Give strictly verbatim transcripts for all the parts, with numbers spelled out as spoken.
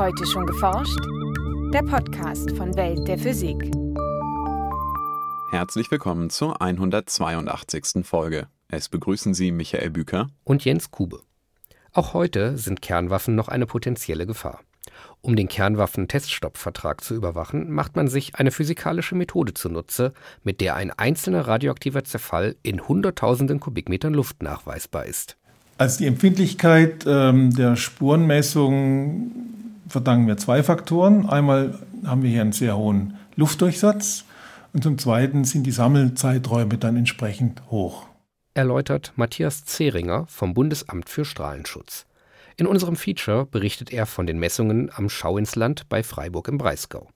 Heute schon geforscht? Der Podcast von Welt der Physik. Herzlich willkommen zur hundertzweiundachtzigsten Folge. Es begrüßen Sie Michael Büker und Jens Kube. Auch heute sind Kernwaffen noch eine potenzielle Gefahr. Um den Kernwaffen-Teststopp-Vertrag zu überwachen, macht man sich eine physikalische Methode zunutze, mit der ein einzelner radioaktiver Zerfall in hunderttausenden Kubikmetern Luft nachweisbar ist. Als die Empfindlichkeit ähm, der Spurenmessung verdanken wir zwei Faktoren. Einmal haben wir hier einen sehr hohen Luftdurchsatz und zum Zweiten sind die Sammelzeiträume dann entsprechend hoch. Erläutert Matthias Zähringer vom Bundesamt für Strahlenschutz. In unserem Feature berichtet er von den Messungen am Schauinsland bei Freiburg im Breisgau.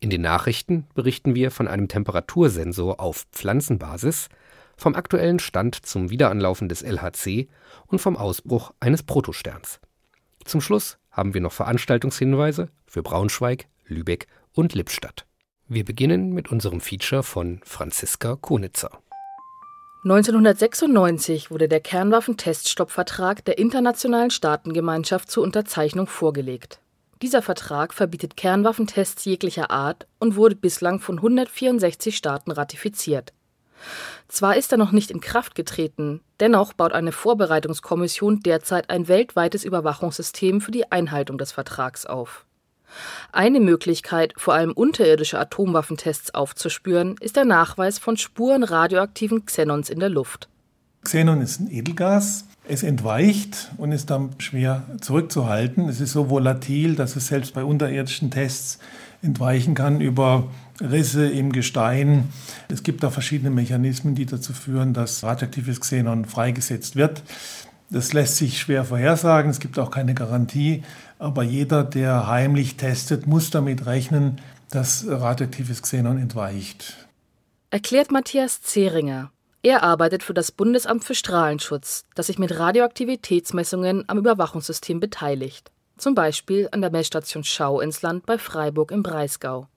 In den Nachrichten berichten wir von einem Temperatursensor auf Pflanzenbasis, vom aktuellen Stand zum Wiederanlaufen des L H C und vom Ausbruch eines Protosterns. Zum Schluss haben wir noch Veranstaltungshinweise für Braunschweig, Lübeck und Lippstadt. Wir beginnen mit unserem Feature von Franziska Konitzer. neunzehnhundertsechsundneunzig wurde der Kernwaffenteststoppvertrag der Internationalen Staatengemeinschaft zur Unterzeichnung vorgelegt. Dieser Vertrag verbietet Kernwaffentests jeglicher Art und wurde bislang von hundertvierundsechzig Staaten ratifiziert. Zwar ist er noch nicht in Kraft getreten, dennoch baut eine Vorbereitungskommission derzeit ein weltweites Überwachungssystem für die Einhaltung des Vertrags auf. Eine Möglichkeit, vor allem unterirdische Atomwaffentests aufzuspüren, ist der Nachweis von Spuren radioaktiven Xenons in der Luft. Xenon ist ein Edelgas. Es entweicht und ist dann schwer zurückzuhalten. Es ist so volatil, dass es selbst bei unterirdischen Tests entweichen kann über Risse im Gestein. Es gibt da verschiedene Mechanismen, die dazu führen, dass radioaktives Xenon freigesetzt wird. Das lässt sich schwer vorhersagen, es gibt auch keine Garantie, aber jeder, der heimlich testet, muss damit rechnen, dass radioaktives Xenon entweicht. Erklärt Matthias Zähringer. Er arbeitet für das Bundesamt für Strahlenschutz, das sich mit Radioaktivitätsmessungen am Überwachungssystem beteiligt, zum Beispiel an der Messstation Schauinsland bei Freiburg im Breisgau.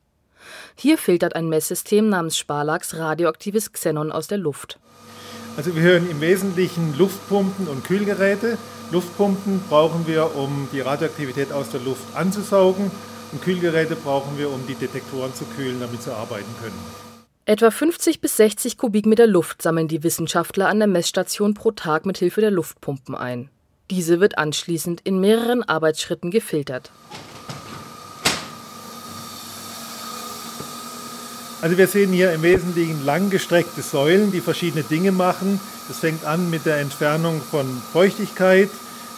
Hier filtert ein Messsystem namens Sparlax radioaktives Xenon aus der Luft. Also wir hören im Wesentlichen Luftpumpen und Kühlgeräte. Luftpumpen brauchen wir, um die Radioaktivität aus der Luft anzusaugen. Und Kühlgeräte brauchen wir, um die Detektoren zu kühlen, damit sie arbeiten können. Etwa fünfzig bis sechzig Kubikmeter Luft sammeln die Wissenschaftler an der Messstation pro Tag mit Hilfe der Luftpumpen ein. Diese wird anschließend in mehreren Arbeitsschritten gefiltert. Also wir sehen hier im Wesentlichen langgestreckte Säulen, die verschiedene Dinge machen. Das fängt an mit der Entfernung von Feuchtigkeit,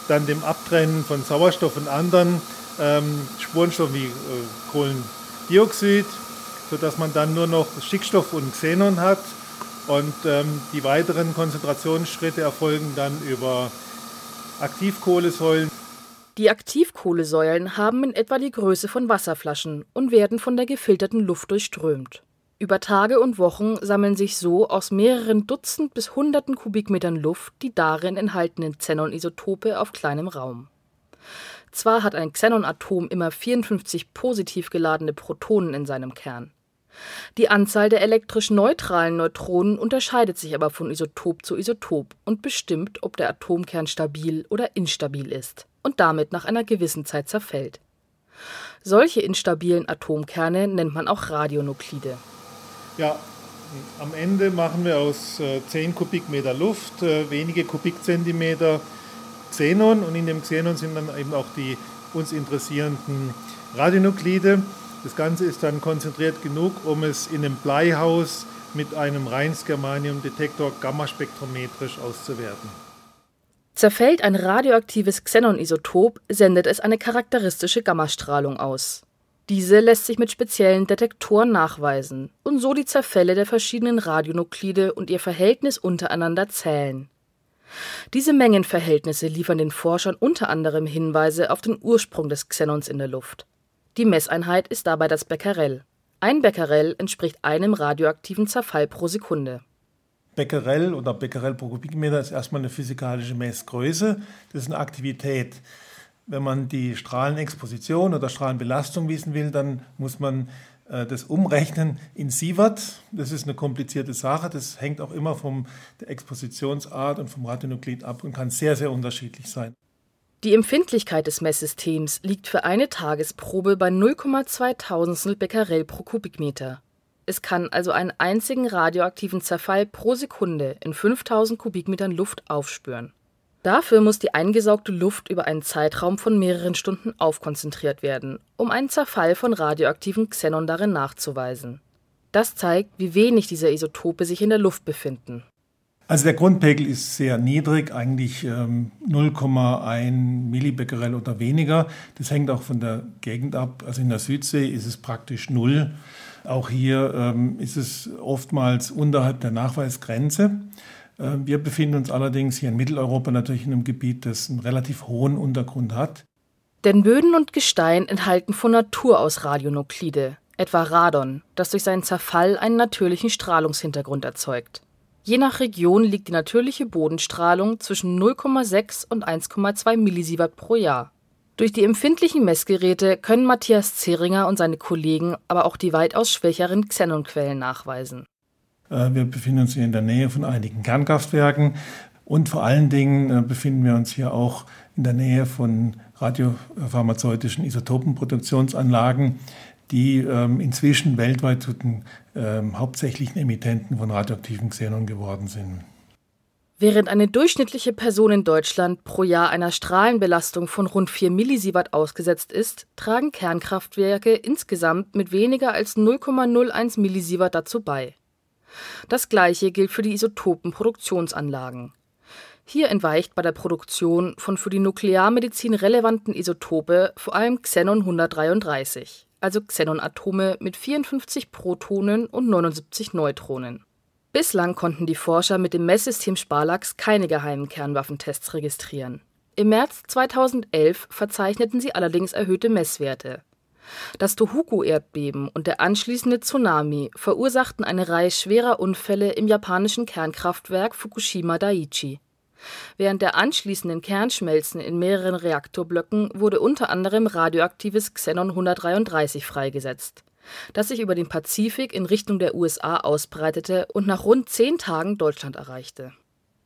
dann dem Abtrennen von Sauerstoff und anderen ähm, Spurenstoffen wie äh, Kohlendioxid, sodass man dann nur noch Stickstoff und Xenon hat. Und ähm, die weiteren Konzentrationsschritte erfolgen dann über Aktivkohlesäulen. Die Aktivkohlesäulen haben in etwa die Größe von Wasserflaschen und werden von der gefilterten Luft durchströmt. Über Tage und Wochen sammeln sich so aus mehreren Dutzend bis Hunderten Kubikmetern Luft die darin enthaltenen Xenon-Isotope auf kleinem Raum. Zwar hat ein Xenon-Atom immer vierundfünfzig positiv geladene Protonen in seinem Kern. Die Anzahl der elektrisch neutralen Neutronen unterscheidet sich aber von Isotop zu Isotop und bestimmt, ob der Atomkern stabil oder instabil ist und damit nach einer gewissen Zeit zerfällt. Solche instabilen Atomkerne nennt man auch Radionuklide. Ja, am Ende machen wir aus äh, zehn Kubikmeter Luft äh, wenige Kubikzentimeter Xenon und in dem Xenon sind dann eben auch die uns interessierenden Radionuklide. Das Ganze ist dann konzentriert genug, um es in einem Bleihaus mit einem Reins-Germanium-Detektor gammaspektrometrisch auszuwerten. Zerfällt ein radioaktives Xenon-Isotop, sendet es eine charakteristische Gammastrahlung aus. Diese lässt sich mit speziellen Detektoren nachweisen und so die Zerfälle der verschiedenen Radionuklide und ihr Verhältnis untereinander zählen. Diese Mengenverhältnisse liefern den Forschern unter anderem Hinweise auf den Ursprung des Xenons in der Luft. Die Messeinheit ist dabei das Becquerel. Ein Becquerel entspricht einem radioaktiven Zerfall pro Sekunde. Becquerel oder Becquerel pro Kubikmeter ist erstmal eine physikalische Messgröße. Das ist eine Aktivität. Wenn man die Strahlenexposition oder Strahlenbelastung wissen will, dann muss man äh, das umrechnen in Sievert. Das ist eine komplizierte Sache. Das hängt auch immer von der Expositionsart und vom Radionuklid ab und kann sehr, sehr unterschiedlich sein. Die Empfindlichkeit des Messsystems liegt für eine Tagesprobe bei null Komma zwei Tausendstel Becquerel pro Kubikmeter. Es kann also einen einzigen radioaktiven Zerfall pro Sekunde in fünftausend Kubikmetern Luft aufspüren. Dafür muss die eingesaugte Luft über einen Zeitraum von mehreren Stunden aufkonzentriert werden, um einen Zerfall von radioaktiven Xenon darin nachzuweisen. Das zeigt, wie wenig dieser Isotope sich in der Luft befinden. Also der Grundpegel ist sehr niedrig, eigentlich ähm, null Komma eins Millibecquerel oder weniger. Das hängt auch von der Gegend ab. Also in der Südsee ist es praktisch null. Auch hier ähm, ist es oftmals unterhalb der Nachweisgrenze. Ähm, wir befinden uns allerdings hier in Mitteleuropa natürlich in einem Gebiet, das einen relativ hohen Untergrund hat. Denn Böden und Gestein enthalten von Natur aus Radionuklide, etwa Radon, das durch seinen Zerfall einen natürlichen Strahlungshintergrund erzeugt. Je nach Region liegt die natürliche Bodenstrahlung zwischen null Komma sechs und eins Komma zwei Millisievert pro Jahr. Durch die empfindlichen Messgeräte können Matthias Zähringer und seine Kollegen aber auch die weitaus schwächeren Xenonquellen nachweisen. Wir befinden uns hier in der Nähe von einigen Kernkraftwerken und vor allen Dingen befinden wir uns hier auch in der Nähe von radiopharmazeutischen Isotopenproduktionsanlagen, die ähm, inzwischen weltweit zu den ähm, hauptsächlichen Emittenten von radioaktiven Xenon geworden sind. Während eine durchschnittliche Person in Deutschland pro Jahr einer Strahlenbelastung von rund vier Millisievert ausgesetzt ist, tragen Kernkraftwerke insgesamt mit weniger als null Komma null eins Millisievert dazu bei. Das gleiche gilt für die Isotopenproduktionsanlagen. Hier entweicht bei der Produktion von für die Nuklearmedizin relevanten Isotope vor allem Xenon hundertdreiunddreißig. Also Xenonatome mit vierundfünfzig Protonen und neunundsiebzig Neutronen. Bislang konnten die Forscher mit dem Messsystem Sparlax keine geheimen Kernwaffentests registrieren. Im März zweitausendelf verzeichneten sie allerdings erhöhte Messwerte. Das Tohoku-Erdbeben und der anschließende Tsunami verursachten eine Reihe schwerer Unfälle im japanischen Kernkraftwerk Fukushima Daiichi. Während der anschließenden Kernschmelzen in mehreren Reaktorblöcken wurde unter anderem radioaktives Xenon hundertdreiunddreißig freigesetzt, das sich über den Pazifik in Richtung der U S A ausbreitete und nach rund zehn Tagen Deutschland erreichte.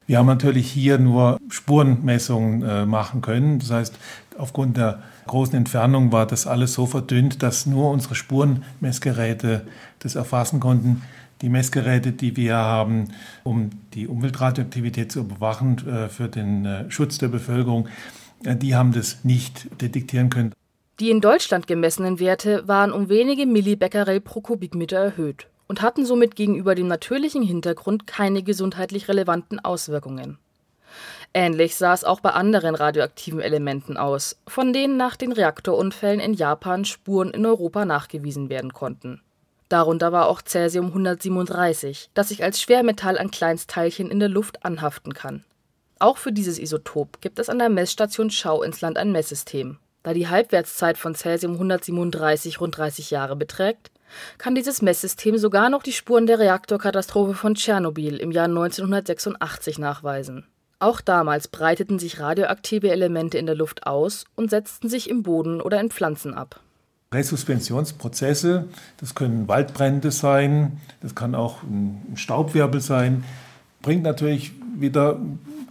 Wir haben natürlich hier nur Spurenmessungen äh, machen können. Das heißt, aufgrund der großen Entfernung war das alles so verdünnt, dass nur unsere Spurenmessgeräte das erfassen konnten. Die Messgeräte, die wir haben, um die Umweltradioaktivität zu überwachen äh, für den äh, Schutz der Bevölkerung, äh, die haben das nicht detektieren können. Die in Deutschland gemessenen Werte waren um wenige Millibecquerel pro Kubikmeter erhöht und hatten somit gegenüber dem natürlichen Hintergrund keine gesundheitlich relevanten Auswirkungen. Ähnlich sah es auch bei anderen radioaktiven Elementen aus, von denen nach den Reaktorunfällen in Japan Spuren in Europa nachgewiesen werden konnten. Darunter war auch Cäsium hundertsiebenunddreißig, das sich als Schwermetall an Kleinstteilchen in der Luft anhaften kann. Auch für dieses Isotop gibt es an der Messstation Schauinsland ein Messsystem. Da die Halbwertszeit von Cäsium hundertsiebenunddreißig rund dreißig Jahre beträgt, kann dieses Messsystem sogar noch die Spuren der Reaktorkatastrophe von Tschernobyl im Jahr neunzehnhundertsechsundachtzig nachweisen. Auch damals breiteten sich radioaktive Elemente in der Luft aus und setzten sich im Boden oder in Pflanzen ab. Resuspensionsprozesse, das können Waldbrände sein, das kann auch ein Staubwirbel sein, bringt natürlich wieder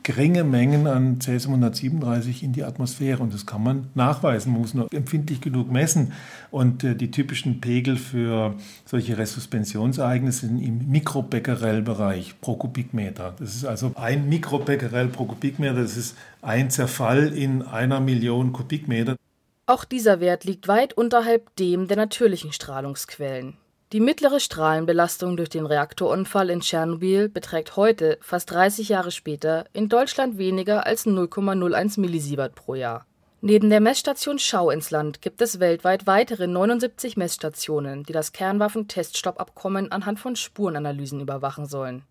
geringe Mengen an Cäsium hundertsiebenunddreißig in die Atmosphäre und das kann man nachweisen, man muss nur empfindlich genug messen und äh, die typischen Pegel für solche Resuspensionsereignisse sind im Mikrobecquerel-Bereich pro Kubikmeter. Das ist also ein Mikrobecquerel pro Kubikmeter, das ist ein Zerfall in einer Million Kubikmeter. Auch dieser Wert liegt weit unterhalb dem der natürlichen Strahlungsquellen. Die mittlere Strahlenbelastung durch den Reaktorunfall in Tschernobyl beträgt heute, fast dreißig Jahre später, in Deutschland weniger als null Komma null eins Millisievert pro Jahr. Neben der Messstation Schauinsland gibt es weltweit weitere neunundsiebzig Messstationen, die das Kernwaffenteststoppabkommen anhand von Spurenanalysen überwachen sollen.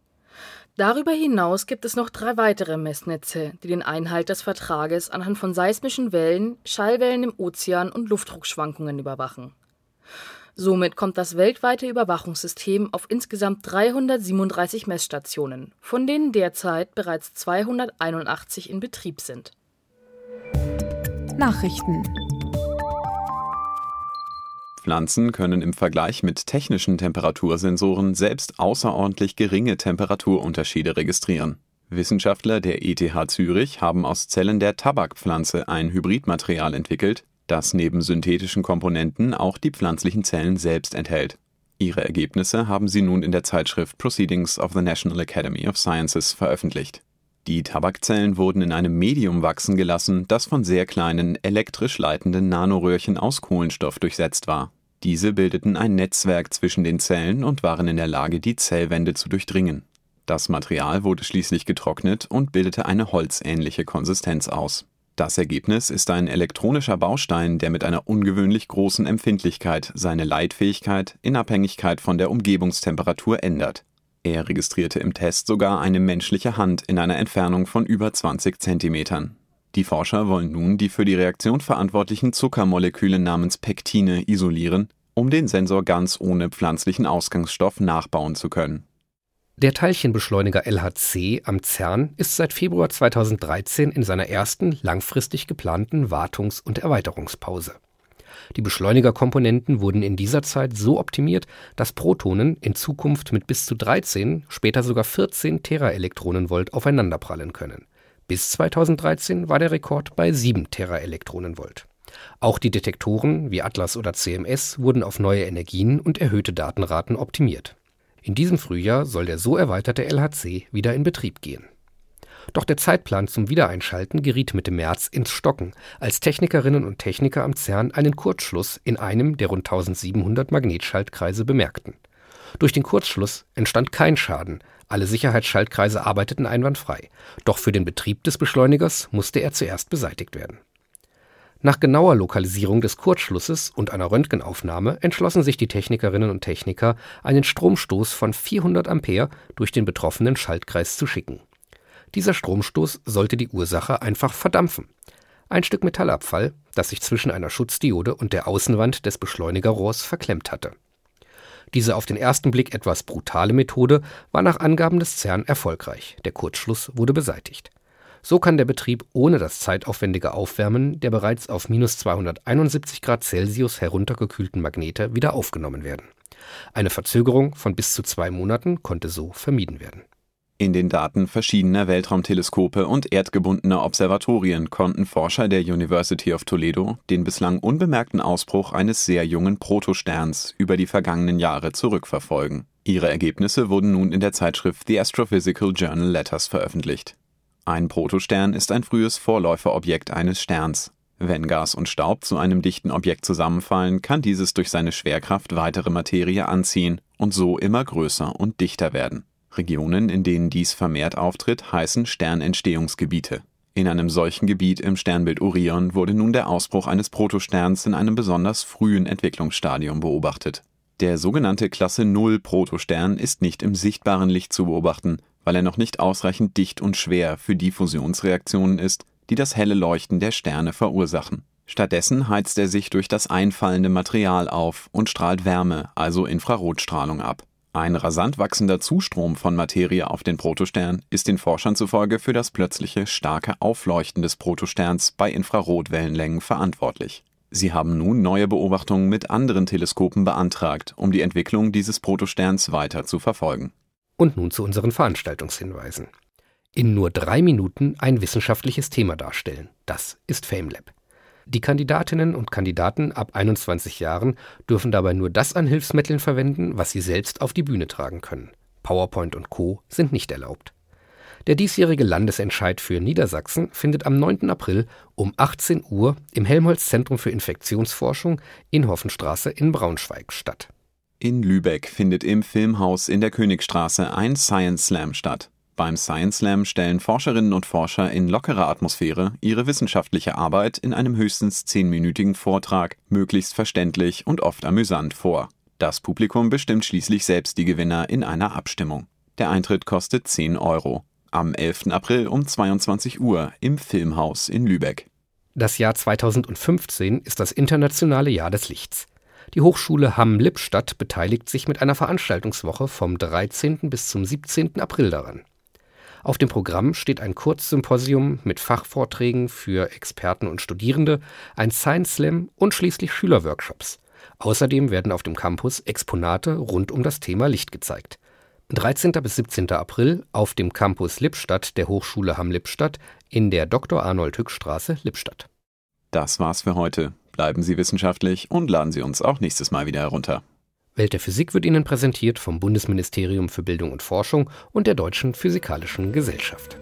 Darüber hinaus gibt es noch drei weitere Messnetze, die den Einhalt des Vertrages anhand von seismischen Wellen, Schallwellen im Ozean und Luftdruckschwankungen überwachen. Somit kommt das weltweite Überwachungssystem auf insgesamt dreihundertsiebenunddreißig Messstationen, von denen derzeit bereits zweihunderteinundachtzig in Betrieb sind. Nachrichten. Pflanzen können im Vergleich mit technischen Temperatursensoren selbst außerordentlich geringe Temperaturunterschiede registrieren. Wissenschaftler der E T H Zürich haben aus Zellen der Tabakpflanze ein Hybridmaterial entwickelt, das neben synthetischen Komponenten auch die pflanzlichen Zellen selbst enthält. Ihre Ergebnisse haben sie nun in der Zeitschrift Proceedings of the National Academy of Sciences veröffentlicht. Die Tabakzellen wurden in einem Medium wachsen gelassen, das von sehr kleinen, elektrisch leitenden Nanoröhrchen aus Kohlenstoff durchsetzt war. Diese bildeten ein Netzwerk zwischen den Zellen und waren in der Lage, die Zellwände zu durchdringen. Das Material wurde schließlich getrocknet und bildete eine holzähnliche Konsistenz aus. Das Ergebnis ist ein elektronischer Baustein, der mit einer ungewöhnlich großen Empfindlichkeit seine Leitfähigkeit in Abhängigkeit von der Umgebungstemperatur ändert. Er registrierte im Test sogar eine menschliche Hand in einer Entfernung von über zwanzig Zentimetern. Die Forscher wollen nun die für die Reaktion verantwortlichen Zuckermoleküle namens Pektine isolieren, um den Sensor ganz ohne pflanzlichen Ausgangsstoff nachbauen zu können. Der Teilchenbeschleuniger L H C am CERN ist seit Februar zweitausenddreizehn in seiner ersten langfristig geplanten Wartungs- und Erweiterungspause. Die Beschleunigerkomponenten wurden in dieser Zeit so optimiert, dass Protonen in Zukunft mit bis zu dreizehn, später sogar vierzehn Teraelektronenvolt aufeinanderprallen können. Bis zweitausenddreizehn war der Rekord bei sieben Teraelektronenvolt. Auch die Detektoren wie ATLAS oder C M S wurden auf neue Energien und erhöhte Datenraten optimiert. In diesem Frühjahr soll der so erweiterte L H C wieder in Betrieb gehen. Doch der Zeitplan zum Wiedereinschalten geriet Mitte März ins Stocken, als Technikerinnen und Techniker am CERN einen Kurzschluss in einem der rund siebzehnhundert Magnetschaltkreise bemerkten. Durch den Kurzschluss entstand kein Schaden, alle Sicherheitsschaltkreise arbeiteten einwandfrei, doch für den Betrieb des Beschleunigers musste er zuerst beseitigt werden. Nach genauer Lokalisierung des Kurzschlusses und einer Röntgenaufnahme entschlossen sich die Technikerinnen und Techniker, einen Stromstoß von vierhundert Ampere durch den betroffenen Schaltkreis zu schicken. Dieser Stromstoß sollte die Ursache einfach verdampfen. Ein Stück Metallabfall, das sich zwischen einer Schutzdiode und der Außenwand des Beschleunigerrohrs verklemmt hatte. Diese auf den ersten Blick etwas brutale Methode war nach Angaben des CERN erfolgreich. Der Kurzschluss wurde beseitigt. So kann der Betrieb ohne das zeitaufwendige Aufwärmen der bereits auf minus zweihunderteinundsiebzig Grad Celsius heruntergekühlten Magnete wieder aufgenommen werden. Eine Verzögerung von bis zu zwei Monaten konnte so vermieden werden. In den Daten verschiedener Weltraumteleskope und erdgebundener Observatorien konnten Forscher der University of Toledo den bislang unbemerkten Ausbruch eines sehr jungen Protosterns über die vergangenen Jahre zurückverfolgen. Ihre Ergebnisse wurden nun in der Zeitschrift The Astrophysical Journal Letters veröffentlicht. Ein Protostern ist ein frühes Vorläuferobjekt eines Sterns. Wenn Gas und Staub zu einem dichten Objekt zusammenfallen, kann dieses durch seine Schwerkraft weitere Materie anziehen und so immer größer und dichter werden. Regionen, in denen dies vermehrt auftritt, heißen Sternentstehungsgebiete. In einem solchen Gebiet im Sternbild Orion wurde nun der Ausbruch eines Protosterns in einem besonders frühen Entwicklungsstadium beobachtet. Der sogenannte Klasse null Protostern ist nicht im sichtbaren Licht zu beobachten, weil er noch nicht ausreichend dicht und schwer für die Fusionsreaktionen ist, die das helle Leuchten der Sterne verursachen. Stattdessen heizt er sich durch das einfallende Material auf und strahlt Wärme, also Infrarotstrahlung, ab. Ein rasant wachsender Zustrom von Materie auf den Protostern ist den Forschern zufolge für das plötzliche, starke Aufleuchten des Protosterns bei Infrarotwellenlängen verantwortlich. Sie haben nun neue Beobachtungen mit anderen Teleskopen beantragt, um die Entwicklung dieses Protosterns weiter zu verfolgen. Und nun zu unseren Veranstaltungshinweisen. In nur drei Minuten ein wissenschaftliches Thema darstellen. Das ist FameLab. Die Kandidatinnen und Kandidaten ab einundzwanzig Jahren dürfen dabei nur das an Hilfsmitteln verwenden, was sie selbst auf die Bühne tragen können. PowerPoint und Co. sind nicht erlaubt. Der diesjährige Landesentscheid für Niedersachsen findet am neunten April um achtzehn Uhr im Helmholtz-Zentrum für Infektionsforschung in Hoffenstraße in Braunschweig statt. In Lübeck findet im Filmhaus in der Königstraße ein Science Slam statt. Beim Science Slam stellen Forscherinnen und Forscher in lockerer Atmosphäre ihre wissenschaftliche Arbeit in einem höchstens zehnminütigen Vortrag möglichst verständlich und oft amüsant vor. Das Publikum bestimmt schließlich selbst die Gewinner in einer Abstimmung. Der Eintritt kostet zehn Euro. Am elften April um zweiundzwanzig Uhr im Filmhaus in Lübeck. Das Jahr zweitausendfünfzehn ist das internationale Jahr des Lichts. Die Hochschule Hamm-Lippstadt beteiligt sich mit einer Veranstaltungswoche vom dreizehnten bis zum siebzehnten April daran. Auf dem Programm steht ein Kurzsymposium mit Fachvorträgen für Experten und Studierende, ein Science Slam und schließlich Schülerworkshops. Außerdem werden auf dem Campus Exponate rund um das Thema Licht gezeigt. dreizehnten bis siebzehnten April auf dem Campus Lippstadt der Hochschule Hamm-Lippstadt in der Doktor Arnold-Hück-Straße Lippstadt. Das war's für heute. Bleiben Sie wissenschaftlich und laden Sie uns auch nächstes Mal wieder herunter. Welt der Physik wird Ihnen präsentiert vom Bundesministerium für Bildung und Forschung und der Deutschen Physikalischen Gesellschaft.